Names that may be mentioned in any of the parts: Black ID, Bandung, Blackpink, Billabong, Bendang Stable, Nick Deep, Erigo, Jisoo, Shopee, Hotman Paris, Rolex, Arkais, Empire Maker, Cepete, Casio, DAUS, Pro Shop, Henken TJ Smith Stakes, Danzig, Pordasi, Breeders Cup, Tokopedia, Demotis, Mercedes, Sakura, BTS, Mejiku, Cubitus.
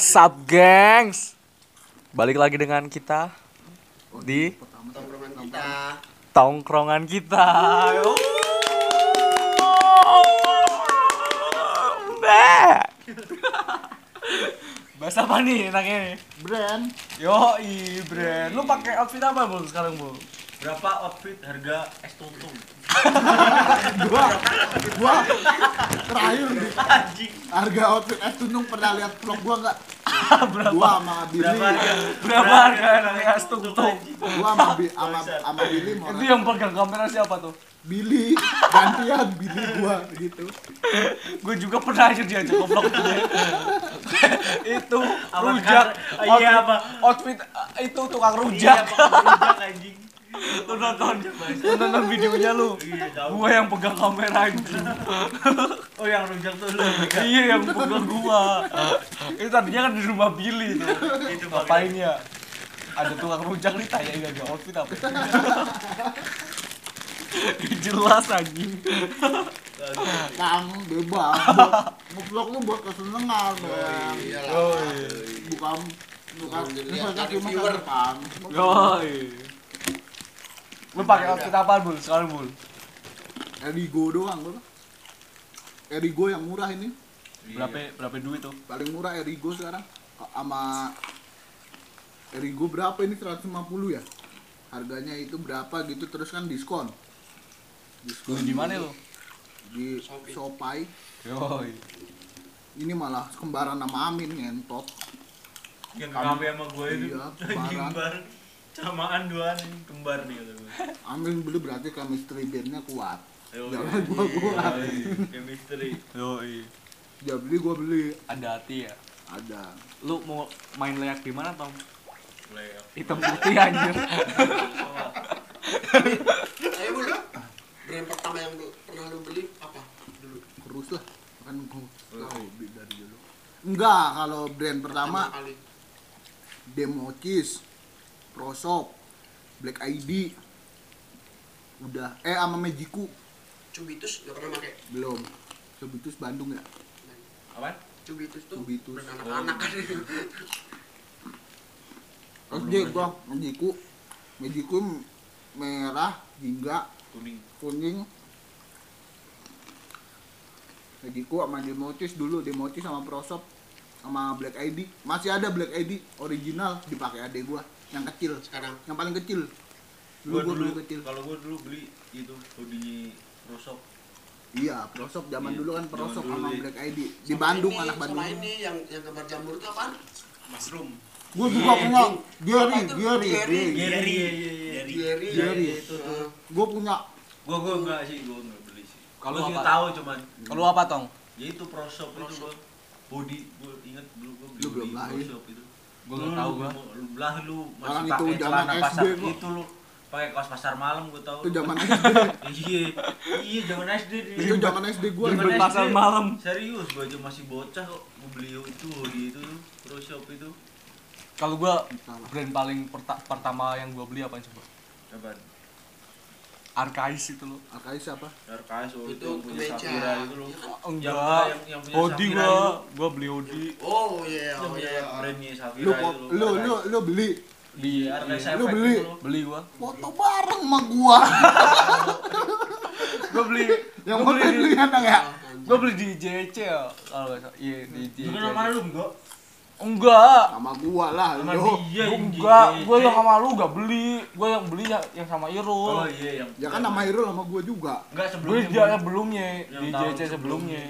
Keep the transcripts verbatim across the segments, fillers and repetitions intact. What's up, gengs? Balik lagi dengan kita di tongkrongan kita. Tongkrongan kita. Bahasa apa nih enaknya nih? Brand. Yoi, brand. Lu pakai outfit apa, Bung, sekarang, Bung? Berapa outfit harga es tuntung? Gua, gua terakhir nih. Harga outfit es tuntung pernah lihat vlog gua nggak? Berapa? Gua sama Billy. Berapa harga? Berapa harga dari es tuntung? Gua sama sama sama Billy. Itu yang pegang kamera siapa tuh? Billy, gantian Billy gua gitu. Gua juga pernah aja diajak ke vlog itu. Itu rujak. Iya apa? Outfit itu tukang rujak. Rujak anjing. Lu nonton, lu nonton videonya lu. Gua yang pegang kamera itu. Oh, yang rujak tuh lu. Iya, yang pegang gua. Itu tadinya kan di rumah Billy tuh. Ngapain ya? Ada tukang rujak nih, tanyain aja outfit apa. Jelas anjing. Kamu bebas. Nge-vlog lu buat kesenengan, Bang. Bukan bukan jadi viewer, Bang. Yoi. Lu pakai outfit apaan, Bul? Sekarang, Bul? Erigo doang, Bul. Erigo yang murah ini. Berapa berapa duit tuh? Paling murah Erigo sekarang. Sama Erigo berapa ini? seratus lima puluh ya? Harganya itu berapa gitu, terus kan diskon. Diskon di mana lu? Di Shopee. Yoi. Ini malah kembaran sama Amin, ngentot. Yang ngambil sama gue itu. Iya, kembaran. Samaan doang kembar nih kata gue. Amin beli berarti chemistry bandnya kuat. Jangan gua kuat. Chemistry. Yoi. Ya beli gua beli. Ada hati ya? Ada. Lu mau main layak di mana, Tom? Layak. Hitam putih anjir. Ayo bulu. Brand pertama yang pernah lu beli apa? Dulu. Terus lah. Kan gua hobi dari dulu. Enggak, kalau brand pertama Demotis. Pro Shop, Black I D, udah, eh sama Mejiku. Cubitus udah pernah pakai? Belum. Cubitus Bandung ya? Apaan? Cubitus tuh anak-anak kan. Terus dia gua Mejiku, Mejiku merah, jingga, kuning, kuning. Mejiku sama Demotis dulu, Demotis sama Pro Shop, sama Black I D. Masih ada Black I D original dipakai adek gua. Yang kecil sekarang, yang paling kecil. Dulu gua, gua dulu, dulu kecil. Kalau gua dulu beli itu hoodie Pro Shop. Iya, Pro Shop zaman iya, dulu kan Pro Shop sama Black I D. Di sama Bandung ini, anak Bandung. Sama ini yang yang gambar jamur itu apaan? Mushroom. Gua juga punya Jerry, Jerry, Jerry, Jerry, Jerry itu tuh. Gua punya. Gua gua enggak sih, gua enggak beli sih. Kalau kita tahu cuman. Kalau apa, Tong? Ya itu Pro Shop itu gua. Body gua ingat dulu gua beli. Lu belum lahir. Gue nggak tahu gue belah lu masih pakai celana pasar itu lu pakai kaos pasar malam gue tahu itu zaman S D. iya iya zaman S D itu zaman S D gue beli pasar malam serius gue aja masih bocah kok gue beli itu di itu Pro Shop itu. Kalau gue brand paling pertama yang gue beli apa coba? Coba Arkais itu lo. Arkais apa? Arkais itu yang punya Sakura itu lo. Enggak, yang punya Sakura itu. Gua beli Odi. Oh iya, oh iya, brandnya Sakura itu. Lu lu lu beli di Arkais itu. Lu beli? Beli gua. Foto bareng sama gua. Gua beli. Yang beli beli anak ya. Gua beli di J C kalau iya di J C. Lu nama lu enggak? Enggak. Sama gua lah. Sama dia. Enggak, gua yang sama lu enggak beli. Gua yang beli yang sama Irul. Oh iya, yang. Ya kan sama Irul sama gua juga. Enggak sebelumnya. Beli dia sebelumnya, di J C sebelumnya.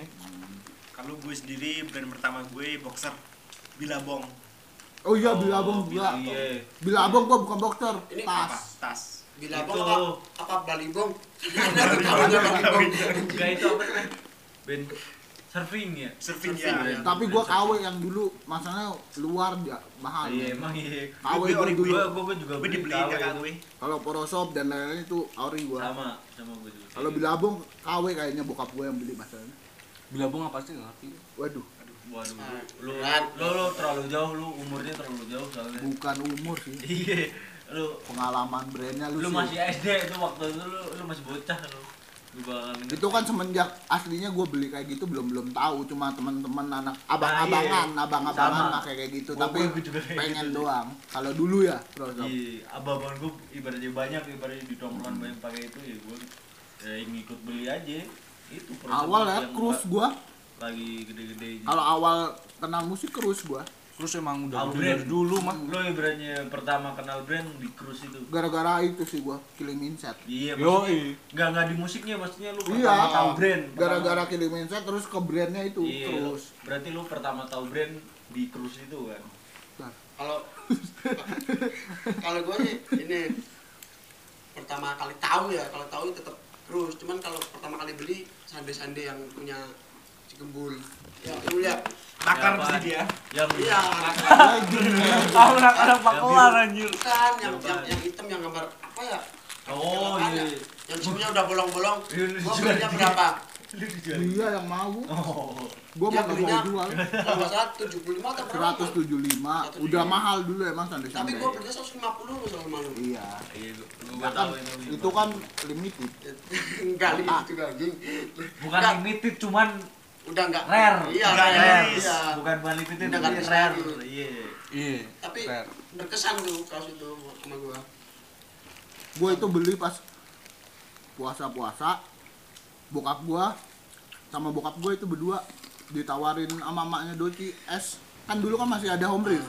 Kalau gue sendiri brand pertama gue boxer Billabong. Oh iya, Billabong gua. Iya. Billabong gua bukan boxer, tas. Tas. Billabong apa Balibong? Enggak itu apa namanya? Ben surfing ya, surfing, surfing ya. Ya. Tapi gua K W yang dulu masanya luar ya mahal. Iya emang iya. K W gua dulu. Gua gua juga beli K W. Kalau Pro Shop dan lain-lain itu ori gua. Sama, sama gua juga. Kalau Billabong K W kayaknya bokap gua yang beli masanya. Billabong apa sih enggak ngerti. Waduh. Waduh. Lu lu lu terlalu jauh lu umurnya terlalu jauh soalnya. Bukan umur sih. Iya. Lu pengalaman brandnya lu. Lu masih S D itu waktu itu lu, lu masih bocah lu. Itu kan semenjak aslinya gue beli kayak gitu belum belum tahu, cuma teman-teman anak abang-abangan, nah, iya. abang-abangan pakai kayak gitu. Gua, tapi gua pengen gitu doang. Kalau dulu ya, Pro Shop. Iya, abang-abang gue ibaratnya banyak, ibaratnya di tongkrongan hmm. banyak pakai itu, ya gue ya, ngikut beli aja. Itu Pro Shop. Awal ya cruise gue lagi gede-gede. Kalau awal kenal musik cruise gue. Cruise emang udah dulu, dari dulu mah. Lo ibaratnya pertama kenal brand di cruise itu. Gara-gara itu sih gua, Killing Mindset. Iya, maksudnya enggak enggak di musiknya, maksudnya lu pertama iya, tahu brand. Gara-gara Killing Mindset terus ke brandnya itu, iya, terus. Lo, berarti lu pertama tahu brand di cruise itu kan. Kalau kalau gua sih ini pertama kali tahu ya, kalau tahu tetap cruise, cuman kalau pertama kali beli sande-sande yang punya Cikembul. Ya, lu lihat bakar sih dia. Yang iya, anak-anak bakolan anjir. Kan yang yang hitam yang gambar apa ya? Oh, iya. Yang cimnya udah bolong-bolong. Gua belinya berapa? Iya, yang mau. Oh. Gua mau jual. Kalau saat tujuh puluh lima atau berapa? seratus tujuh puluh lima. Udah mahal dulu emang sampai sampai. Tapi gua belinya seratus lima puluh sama lu. Iya. Iya, gua tahu itu kan limited. Enggak limited juga, anjing. Bukan limited cuman udah enggak rare, iya, rare, rare. Iya. Bukan balik itu udah enggak rare, iya, iya, tapi rare. Berkesan tuh kaos itu sama gua. Gua itu beli pas puasa-puasa, bokap gua sama bokap gua itu berdua ditawarin sama maknya Doci es, kan dulu kan masih ada home rip,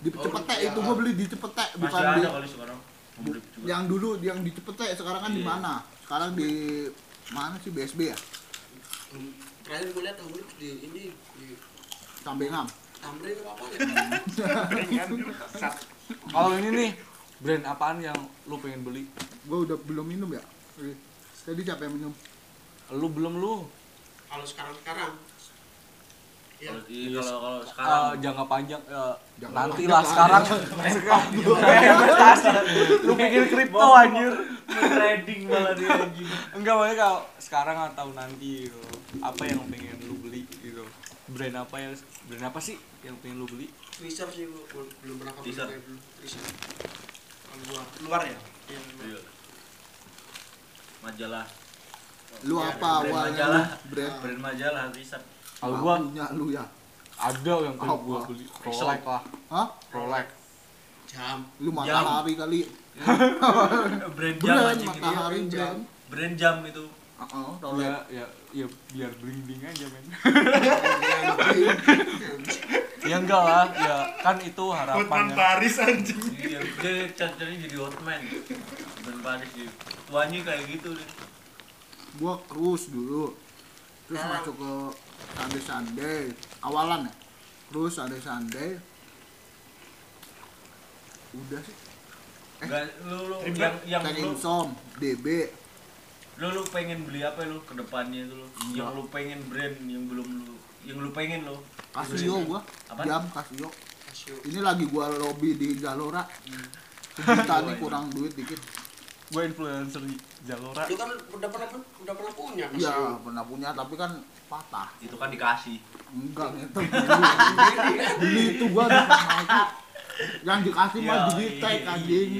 di Cepete oh, itu iya. Gua beli di Cepete, bukan di yang dulu yang di Cepete, sekarang kan yeah. Di mana? Sekarang di mana sih B S B ya? Hmm. Terakhir gue liat Homrix di ini di Tambengam Tamrin apa ya? Kalau ini nih, brand apaan yang lu pengen beli? Gue udah belum minum ya? Tadi capek minum. Lu belum lu? Kalau sekarang-sekarang ya. Kalau sekarang uh, jangka panjang uh, nanti lah sekarang investasi. Lu pikir kripto anjir, trading malah dia anjing. Enggak, maksudnya kalau sekarang atau nanti gitu. Apa yang pengen lu beli gitu? Brand apa ya? Brand apa sih yang pengen lu beli? T-shirt sih gua belum pernah beli dulu. T-shirt. Luar ya? Iya. Majalah. Lu apa awalnya? Brand brand majalah, t-shirt. Kalau gua punya lu ya. Ada yang pengen gua beli Rolex lah. Hah? Rolex. Jam. Lu matahari kali. Brand jam anjing gitu. Brand jam itu. Heeh, Rolex. Ya ya biar bling-bling aja, men. Ya enggak lah, ya kan itu harapan. Hotman Paris anjing. Iya, dia cari jadi Hotman. Hotman Paris gitu. Tuanya kayak gitu deh. Gua cruise dulu. Terus masuk ke Sunday Sunday awalan ya, terus Sunday Sunday udah sih eh Gak, lu, lu, yang yang lu som D B lu lu pengen beli apa lu kedepannya tuh lu Enggak. Yang lu pengen brand yang belum lu yang lu pengen lu Casio gua apa? Jam Casio ini lagi gua lobby di Jalora kita hmm. nih kurang duit dikit. Gua influencer di Jalora. Lu kan udah pernah udah pernah punya kan? Iya, pernah punya tapi kan patah. Itu kan dikasih. Enggak, itu. Beli itu gua udah sama itu. Yang dikasih mah digitek anjing.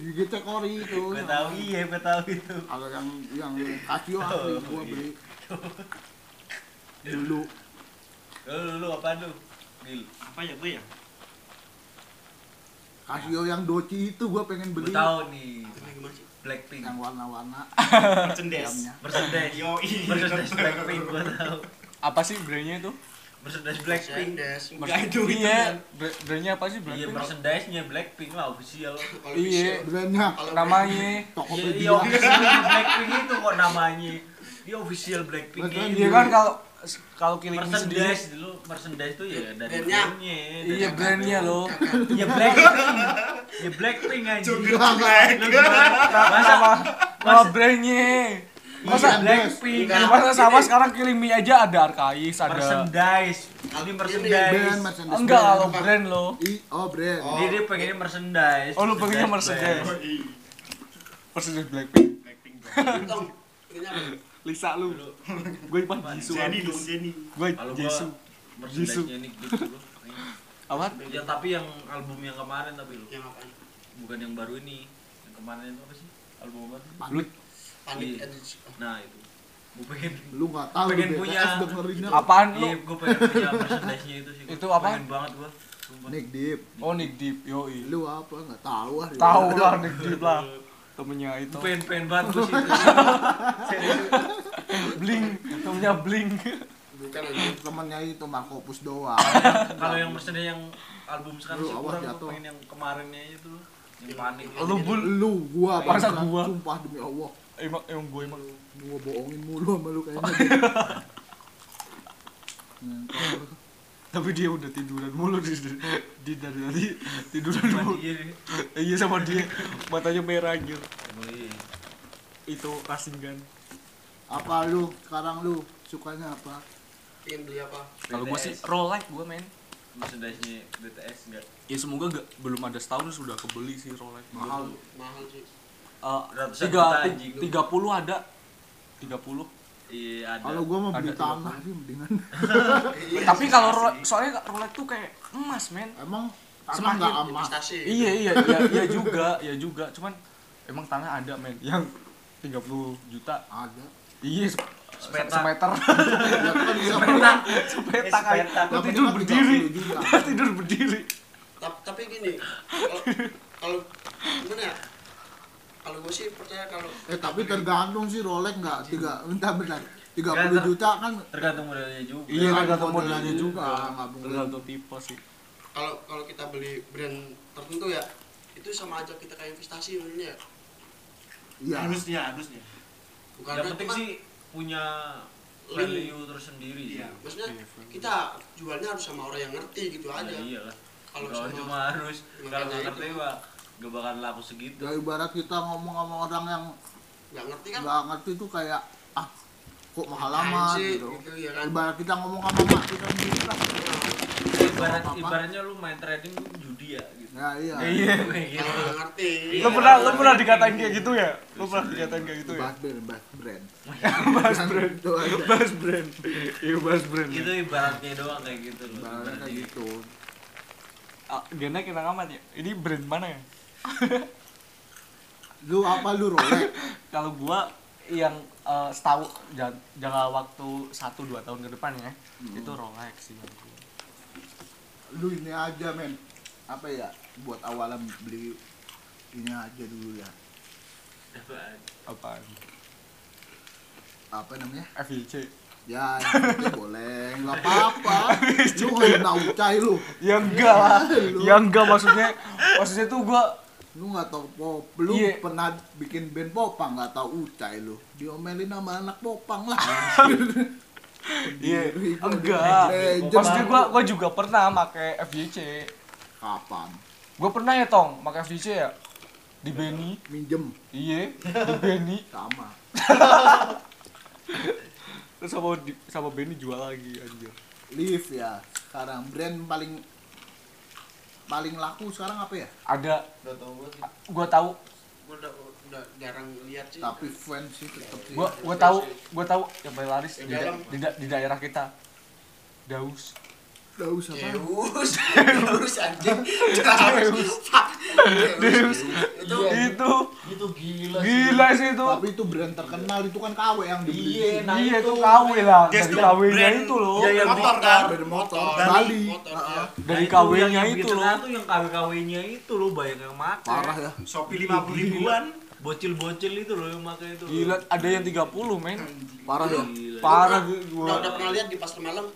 Digitek ori itu. Gua tahu iya, gua tahu itu. Kalau yang yang Casio asli gua beli. Dulu. Lu lu apa lu? Bil. Apa ya gua ya? Casio yang Doci itu gua pengen beli. Gua tahu nih. Blackpink yang warna-warna. Mercedes. Mercedes. Yo, Mercedes Blackpink gua tahu. Apa sih brandnya itu? Mercedes Blackpink. Enggak itu iya. Brandnya apa sih Blackpink? Iya, Mercedesnya Blackpink lah official. Iya, brandnya. Namanya Tokopedia. Blackpink itu kok namanya. Dia official Blackpink. Dia kan kalau kalau Killing Mercedes dulu, Mercedes itu ya dari brandnya. Iya brandnya loh. Iya Black, iya Blackpink aja. Masa masa brandnya, masa Blackpink. Masa sama sekarang Killing Me aja ada Arcais, ada Mercedes. Ini Mercedes. Enggak kalau brand loh. Oh brand. Ini dia pengennya Mercedes. Oh lu pengennya Mercedes. Mercedes Blackpink. Blackpink. Lisa lu, gue pas Jisoo, gue Jisoo, Jisoo. Amat? Yang tapi yang album yang kemarin tapi lu, bukan yang baru ini, yang kemarin itu apa sih? Album apa? Panik. Panik energy. Nah itu gue pengen. Lu nggak tahu pengen B T S punya dengerinnya apaan lu? Iya, gue pengen punya merchandise-nya itu sih. Itu apa? Pengen banget gue. Nick Deep. Oh Nick Deep, yoi. Lu apa nggak tahu ah? Tahu lah Nick Deep lah. Temennya itu. Pengen pengen banget sih. Bling, temennya Bling. Bukan temennya itu Markopus doang. Kalau yang merchandise yang album sekarang sih kurang, gue pengen yang kemarinnya itu. Yang panik. Lu lu gua masa gua sumpah demi Allah. Emang emang gue emang gue bohongin mulu sama lu kayaknya. Tapi dia udah tiduran mulu di, di dari tadi tiduran mulu. Iya sama dia matanya merah anjir. Itu rasingan. Apa lu sekarang lu sukanya apa? Pengen beli apa? Kalau gua sih Rolex gua main. Merchandise-nya B T S enggak? Ya semoga enggak, belum ada setahun sudah kebeli sih Rolex. Mahal, mahal sih. tiga puluh ada. tiga puluh. Iya ada. Kalau gua mau beli tanah sih mendingan. Tapi kalau soalnya Rolex tuh kayak emas, men. Emang tanah enggak emas. Iya, iya, iya juga, iya juga. Cuman emang tanah ada, men. Yang tiga puluh juta ada. Iya. Semeter. Sepetak. Sepetak kayak tidur berdiri. Tidur berdiri. Tapi gini, kalau gimana ya? Kalau gue sih percaya kalau eh tapi tergantung sih Rolex enggak tiga entah benar tiga puluh juta kan tergantung modelnya juga. Iya tergantung modelnya juga. Tergantung tipe sih. Kalau kalau kita beli brand tertentu ya itu sama aja kita kayak investasi sebenarnya. Iya. Harusnya harusnya. Bukan penting sih punya value tersendiri. Iya. Maksudnya kita jualnya harus sama orang yang ngerti gitu aja. Iya lah. Kalau cuma harus kalau nggak ngerti mah gak bakal laku segitu. Ya ibarat kita ngomong sama orang yang nggak ngerti kan? Nggak ngerti tuh kayak ah kok mahal amat gitu. Gitu ya kan? Ibarat kita ngomong sama mak kita sendiri lah. Ibarat ibaratnya lu main trading lu judi ya gitu. Ya iya. Ya, iya. Gitu. Kalau nggak ngerti. Lu pernah lu pernah dikatain kayak gitu ya? Lu pernah dikatain kayak gitu ya? Bahas brand, bahas brand. Bahas brand. Bahas brand. Iya bahas brand. Itu ibaratnya doang kayak gitu loh. Ibaratnya kayak gitu. Ah, gimana kita ngamat ya? Ini brand mana ya? Lu apa lu Rolex? Kalau gua yang uh, setahu jangka waktu satu dua tahun ke depan ya, hmm. itu Rolex sih yang gua. Lu ini aja men. Apa ya? Buat awalan beli ini aja dulu ya. Apaan? Apaan? Apa namanya? F I C. Ya, itu boleh. Enggak apa-apa. Lu enggak tahu cai lu. Ya enggak lah. Ya enggak maksudnya maksudnya tuh gua lu nggak tau pop, lu yeah. pernah bikin band popang nggak tau ucai lu, diomelin sama anak popang lah. Iya, enggak. Maksudnya gua, gua juga pernah pakai F Y C. Kapan? Gua pernah ya tong, pakai F Y C ya di Beni. Minjem. Iya, di Beni. Sama. Terus sama sama Beni jual lagi anjir. Live ya, sekarang brand paling paling laku sekarang apa ya? Ada. Udah tau gue sih. Gua tahu. Gua udah, udah jarang lihat sih. Tapi fans sih tetap sih. Gua gua tahu, gua tahu yang paling laris di, da di, da di daerah kita. Daus. Daus apa? Daus. Daus anjing. Daus. Daus. Itu itu itu gila sih. Gila sih itu. Tapi itu brand terkenal itu kan K W yang dibeli. Iya, nah iya itu K W lah. Dari K W-nya itu loh. Iya, motor kan, dari motor. Bali. Dari K W-nya itu loh. Itu yang K W-K W-nya itu loh banyak yang pakai. Parah ya. Shopee lima puluh ribuan. Bocil-bocil itu loh yang pakai itu. Gila, ada yang tiga puluh, men. Parah ya. Parah gua. Udah pernah lihat di pasar malam.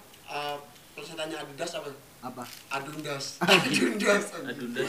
Persentannya Adidas apa? Apa? Adundas. Adundas. Adundas.